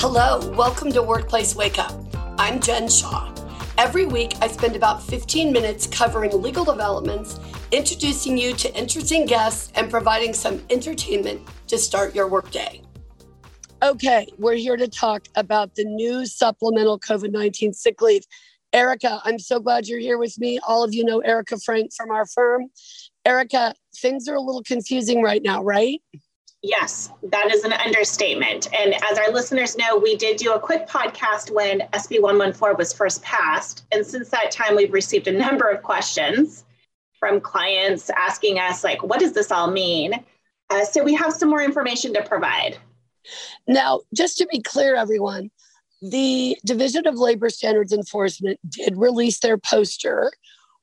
Hello, welcome to Workplace Wake Up. I'm Jen Shaw. Every week, I spend about 15 minutes covering legal developments, introducing you to interesting guests, and providing some entertainment to start your workday. Okay, we're here to talk about the new supplemental COVID-19 sick leave. Erica, I'm so glad you're here with me. All of you know Erica Frank from our firm. Erica, things are a little confusing right now, right? Yes, that is an understatement. And as our listeners know, we did do a quick podcast when SB 114 was first passed. And since that time, we've received a number of questions from clients asking us, like, what does this all mean? So we have some more information to provide. Now, just to be clear, everyone, the Division of Labor Standards Enforcement did release their poster,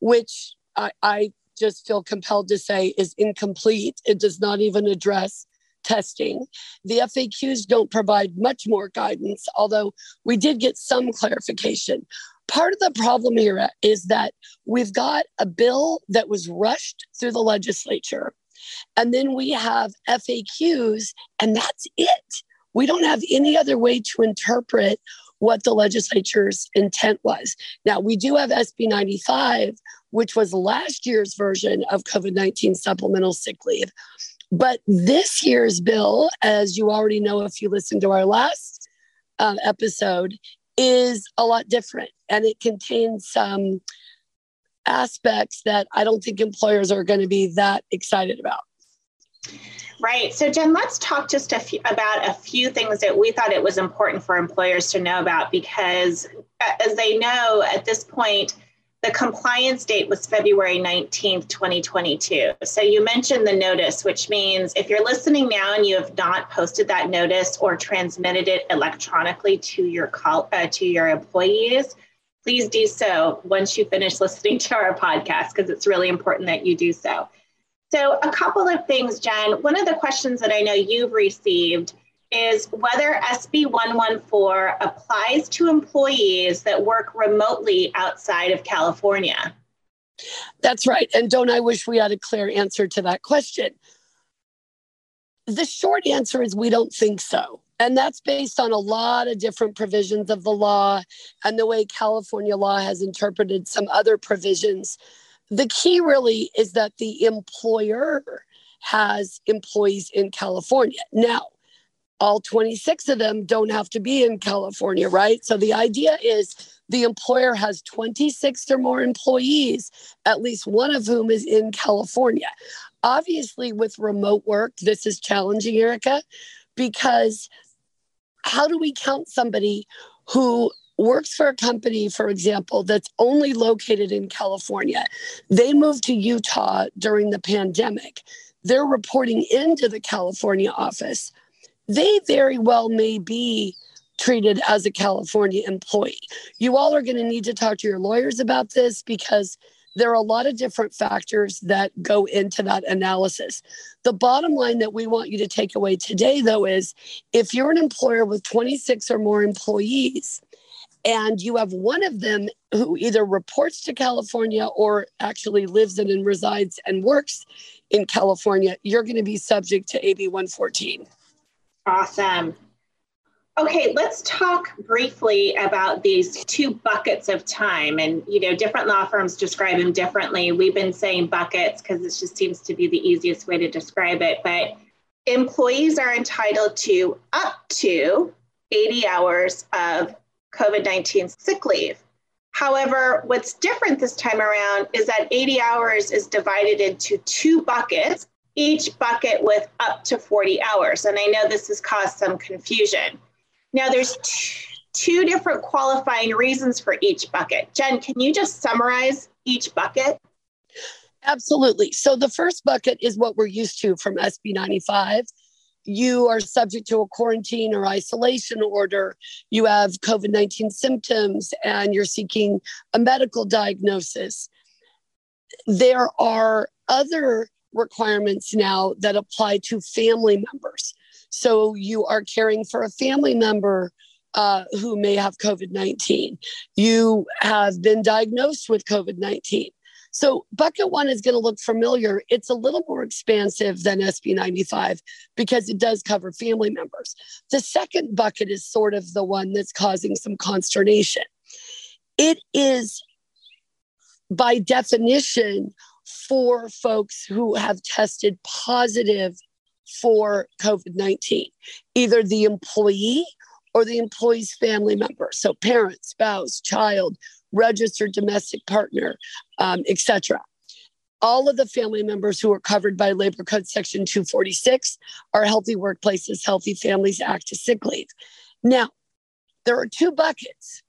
which I just feel compelled to say is incomplete. It does not even address testing. The FAQs don't provide much more guidance, although we did get some clarification. Part of the problem here is that we've got a bill that was rushed through the legislature, and then we have FAQs, and that's it. We don't have any other way to interpret what the legislature's intent was. Now, we do have SB 95, which was last year's version of COVID-19 supplemental sick leave. But this year's bill, as you already know if you listened to our last episode, is a lot different. And it contains some aspects that I don't think employers are going to be that excited about. Right. So, Jen, let's talk just about a few things that we thought it was important for employers to know about, because as they know, at this point, the compliance date was February 19th, 2022. So you mentioned the notice, which means if you're listening now and you have not posted that notice or transmitted it electronically to your employees, please do so once you finish listening to our podcast, because it's really important that you do so. So a couple of things, Jen. One of the questions that I know you've received is whether SB 114 applies to employees that work remotely outside of California. That's right. And don't I wish we had a clear answer to that question? The short answer is we don't think so. And that's based on a lot of different provisions of the law and the way California law has interpreted some other provisions. The key really is that the employer has employees in California. Now, all 26 of them don't have to be in California, right? So the idea is the employer has 26 or more employees, at least one of whom is in California. Obviously, with remote work, this is challenging, Erica, because how do we count somebody who works for a company, for example, that's only located in California? They moved to Utah during the pandemic. They're reporting into the California office. They very well may be treated as a California employee. You all are going to need to talk to your lawyers about this, because there are a lot of different factors that go into that analysis. The bottom line that we want you to take away today, though, is if you're an employer with 26 or more employees and you have one of them who either reports to California or actually lives in and resides and works in California, you're going to be subject to AB 114. Awesome. Okay, let's talk briefly about these two buckets of time. And, you know, different law firms describe them differently. We've been saying buckets because it just seems to be the easiest way to describe it. But employees are entitled to up to 80 hours of COVID-19 sick leave. However, what's different this time around is that 80 hours is divided into two buckets, each bucket with up to 40 hours. And I know this has caused some confusion. Now, there's two different qualifying reasons for each bucket. Jen, can you just summarize each bucket? Absolutely. So the first bucket is what we're used to from SB 95. You are subject to a quarantine or isolation order. You have COVID-19 symptoms and you're seeking a medical diagnosis. There are other requirements now that apply to family members. So you are caring for a family member who may have COVID-19. You have been diagnosed with COVID-19. So bucket one is going to look familiar. It's a little more expansive than SB 95 because it does cover family members. The second bucket is sort of the one that's causing some consternation. It is, by definition, for folks who have tested positive for COVID-19, either the employee or the employee's family member. So parent, spouse, child, registered domestic partner, etc. All of the family members who are covered by Labor Code Section 246 are Healthy Workplaces, Healthy Families Act to sick leave. Now, there are two buckets,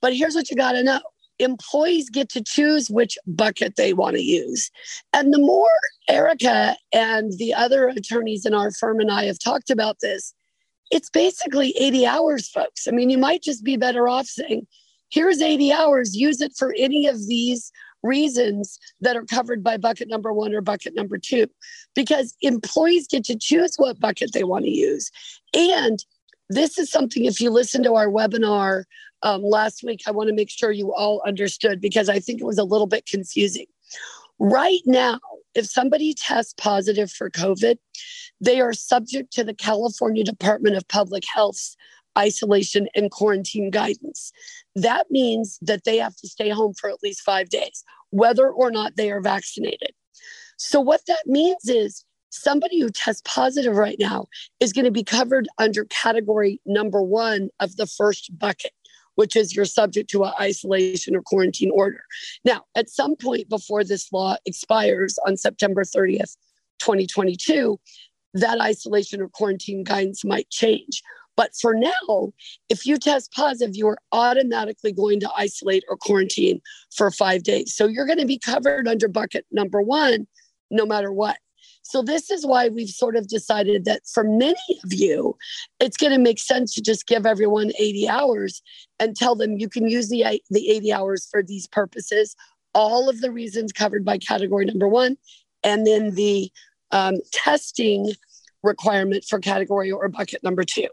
but here's what you got to know. Employees get to choose which bucket they want to use. And the more Erica and the other attorneys in our firm and I have talked about this, it's basically 80 hours, folks. I mean, you might just be better off saying, here's 80 hours, use it for any of these reasons that are covered by bucket number one or bucket number two, because employees get to choose what bucket they want to use. And this is something, if you listen to our webinar last week, I want to make sure you all understood, because I think it was a little bit confusing. Right now, if somebody tests positive for COVID, they are subject to the California Department of Public Health's isolation and quarantine guidance. That means that they have to stay home for at least 5 days, whether or not they are vaccinated. So what that means is somebody who tests positive right now is going to be covered under category number one of the first bucket, which is you're subject to an isolation or quarantine order. Now, at some point before this law expires on September 30th, 2022, that isolation or quarantine guidance might change. But for now, if you test positive, you are automatically going to isolate or quarantine for 5 days. So you're going to be covered under bucket number one, no matter what. So this is why we've sort of decided that for many of you, it's going to make sense to just give everyone 80 hours and tell them you can use the 80 hours for these purposes, all of the reasons covered by category number one, and then the testing requirement for category or bucket number two.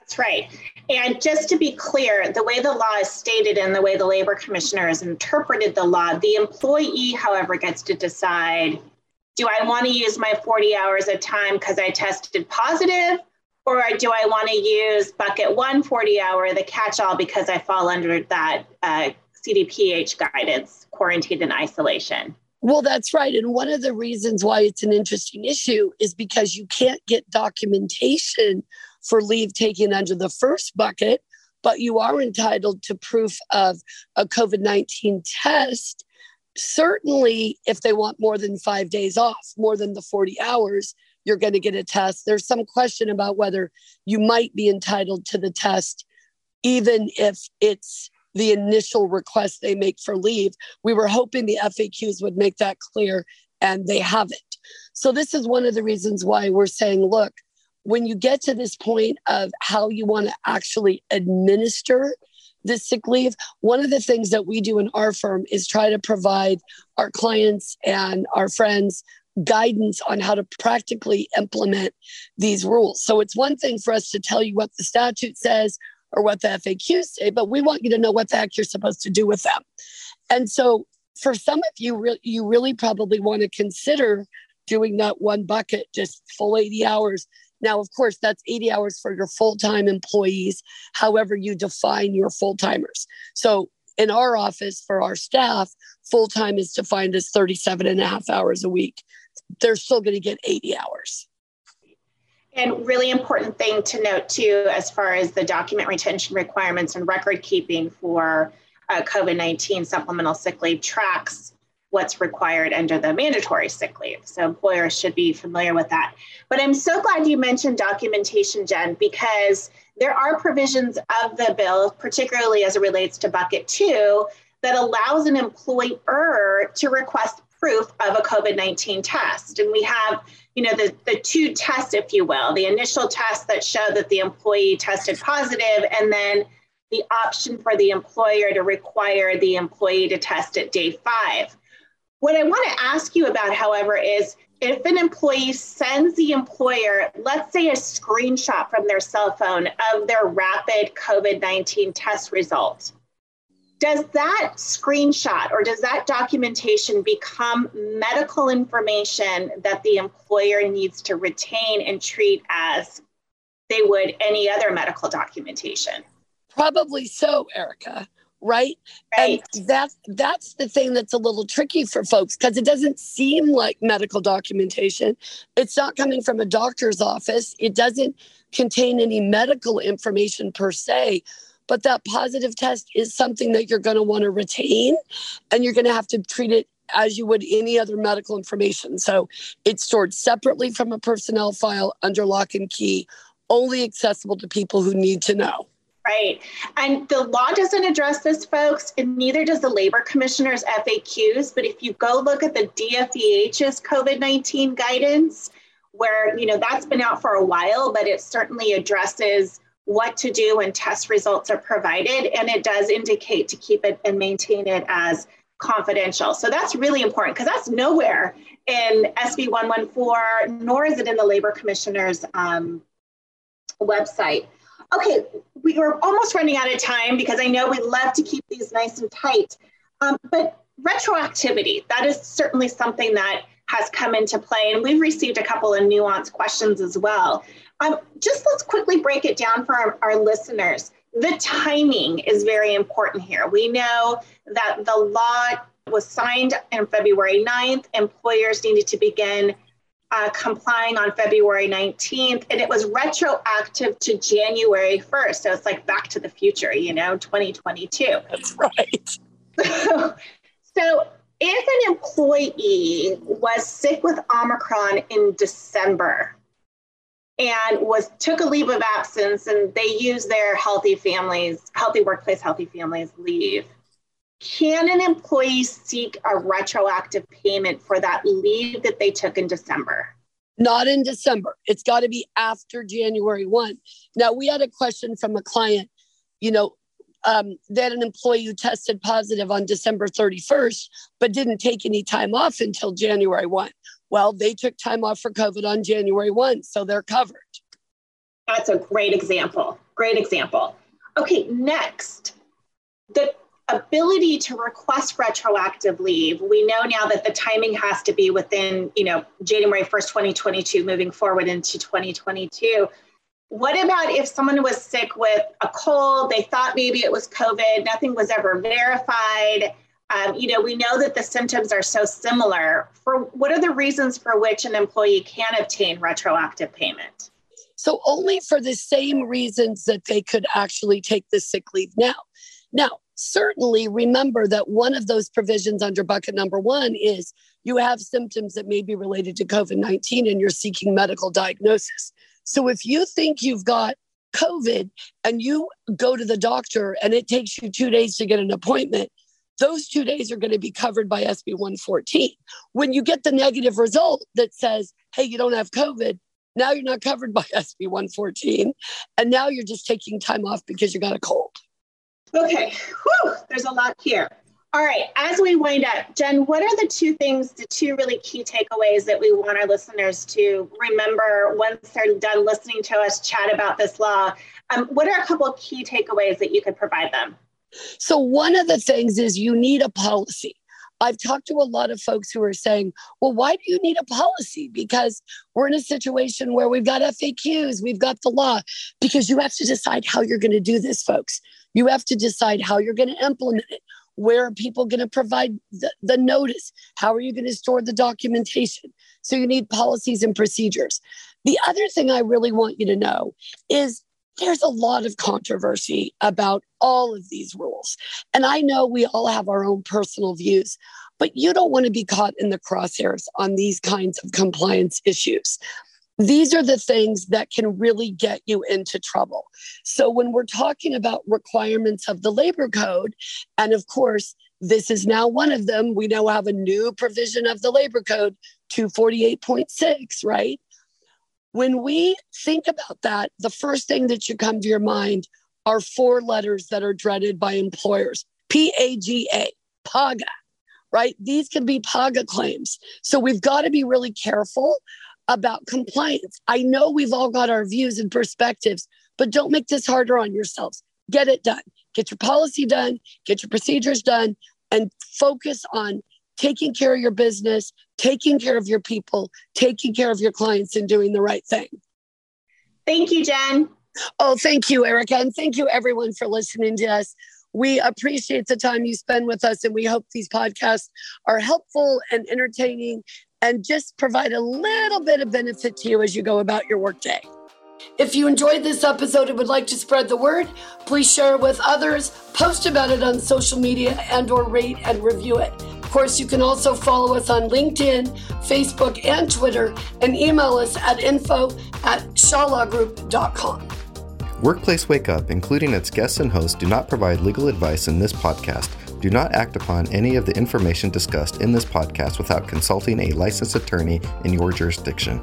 That's right. And just to be clear, the way the law is stated and the way the Labor Commissioner has interpreted the law, the employee, however, gets to decide, do I want to use my 40 hours of time because I tested positive, or do I want to use bucket 140 hour, the catch-all, because I fall under that CDPH guidance, quarantine and isolation? Well, that's right. And one of the reasons why it's an interesting issue is because you can't get documentation for leave taken under the first bucket, but you are entitled to proof of a COVID-19 test. Certainly, if they want more than 5 days off, more than the 40 hours, you're going to get a test. There's some question about whether you might be entitled to the test, even if it's the initial request they make for leave. We were hoping the FAQs would make that clear, and they haven't. So this is one of the reasons why we're saying, look, when you get to this point of how you want to actually administer the sick leave, one of the things that we do in our firm is try to provide our clients and our friends guidance on how to practically implement these rules. So it's one thing for us to tell you what the statute says or what the FAQs say, but we want you to know what the heck you're supposed to do with them. And so for some of you, you really probably want to consider doing that one bucket, just full 80 hours. Now, of course, that's 80 hours for your full-time employees, however you define your full-timers. So in our office, for our staff, full-time is defined as 37 and a half hours a week. They're still going to get 80 hours. And really important thing to note, too, as far as the document retention requirements and record keeping for COVID-19 supplemental sick leave tracks what's required under the mandatory sick leave. So employers should be familiar with that. But I'm so glad you mentioned documentation, Jen, because there are provisions of the bill, particularly as it relates to bucket two, that allows an employer to request proof of a COVID-19 test. And we have, you know, the two tests, if you will, the initial tests that show that the employee tested positive, and then the option for the employer to require the employee to test at day 5. What I want to ask you about, however, is if an employee sends the employer, let's say, a screenshot from their cell phone of their rapid COVID-19 test result, does that screenshot or does that documentation become medical information that the employer needs to retain and treat as they would any other medical documentation? Probably so, Erica. Right. And that's the thing that's a little tricky for folks, because it doesn't seem like medical documentation. It's not coming from a doctor's office. It doesn't contain any medical information per se, but that positive test is something that you're going to want to retain, and you're going to have to treat it as you would any other medical information. So it's stored separately from a personnel file under lock and key, only accessible to people who need to know. Right. And the law doesn't address this, folks, and neither does the Labor Commissioner's FAQs. But if you go look at the DFEH's COVID-19 guidance, where, you know, that's been out for a while, but it certainly addresses what to do when test results are provided. And it does indicate to keep it and maintain it as confidential. So that's really important, because that's nowhere in SB 114, nor is it in the Labor Commissioner's website. Okay, we were almost running out of time, because I know we love to keep these nice and tight, but retroactivity, that is certainly something that has come into play, and we've received a couple of nuanced questions as well. Just let's quickly break it down for our listeners. The timing is very important here. We know that the law was signed on February 9th, employers needed to begin complying on February 19th, and it was retroactive to January 1st. So it's like back to the future, you know, 2022. That's right. So if an employee was sick with Omicron in December and took a leave of absence, and they used their healthy workplace, healthy families leave, can an employee seek a retroactive payment for that leave that they took in December? Not in December. It's got to be after January 1. Now, we had a question from a client, you know, that an employee who tested positive on December 31st, but didn't take any time off until January 1. Well, they took time off for COVID on January 1, so they're covered. That's a great example. Great example. Okay, next. The ability to request retroactive leave. We know now that the timing has to be within, you know, January 1st, 2022, moving forward into 2022. What about if someone was sick with a cold, they thought maybe it was COVID, nothing was ever verified? You know, we know that the symptoms are so similar. What are the reasons for which an employee can obtain retroactive payment? So only for the same reasons that they could actually take the sick leave now. Certainly remember that one of those provisions under bucket number 1 is you have symptoms that may be related to COVID-19 and you're seeking medical diagnosis. So if you think you've got COVID and you go to the doctor and it takes you 2 days to get an appointment, those 2 days are going to be covered by SB 114. When you get the negative result that says, hey, you don't have COVID, now you're not covered by SB 114. And now you're just taking time off because you got a cold. Okay, there's a lot here. All right, as we wind up, Jen, what are the two really key takeaways that we want our listeners to remember once they're done listening to us chat about this law? What are a couple of key takeaways that you could provide them? So one of the things is you need a policy. I've talked to a lot of folks who are saying, well, why do you need a policy? Because we're in a situation where we've got FAQs, we've got the law, because you have to decide how you're going to do this, folks. You have to decide how you're going to implement it. Where are people going to provide the notice? How are you going to store the documentation? So you need policies and procedures. The other thing I really want you to know is there's a lot of controversy about all of these rules. And I know we all have our own personal views, but you don't want to be caught in the crosshairs on these kinds of compliance issues. These are the things that can really get you into trouble. So when we're talking about requirements of the labor code, and of course, this is now one of them, we now have a new provision of the labor code, 248.6, right? When we think about that, the first thing that should come to your mind are four letters that are dreaded by employers, PAGA, PAGA, right? These can be PAGA claims. So we've got to be really careful about compliance. I know we've all got our views and perspectives, but don't make this harder on yourselves. get it done. Get your policy done, get your procedures done, and focus on taking care of your business, taking care of your people, taking care of your clients, and doing the right thing. Thank you, Jen. Oh, thank you, Erica. And thank you, everyone, for listening to us. We appreciate the time you spend with us, and we hope these podcasts are helpful and entertaining and just provide a little bit of benefit to you as you go about your workday. If you enjoyed this episode and would like to spread the word, please share it with others, post about it on social media, and/or rate and review it. Of course, you can also follow us on LinkedIn, Facebook, and Twitter, and email us at info@shawlawgroup.com. Workplace Wake Up, including its guests and hosts, do not provide legal advice in this podcast. Do not act upon any of the information discussed in this podcast without consulting a licensed attorney in your jurisdiction.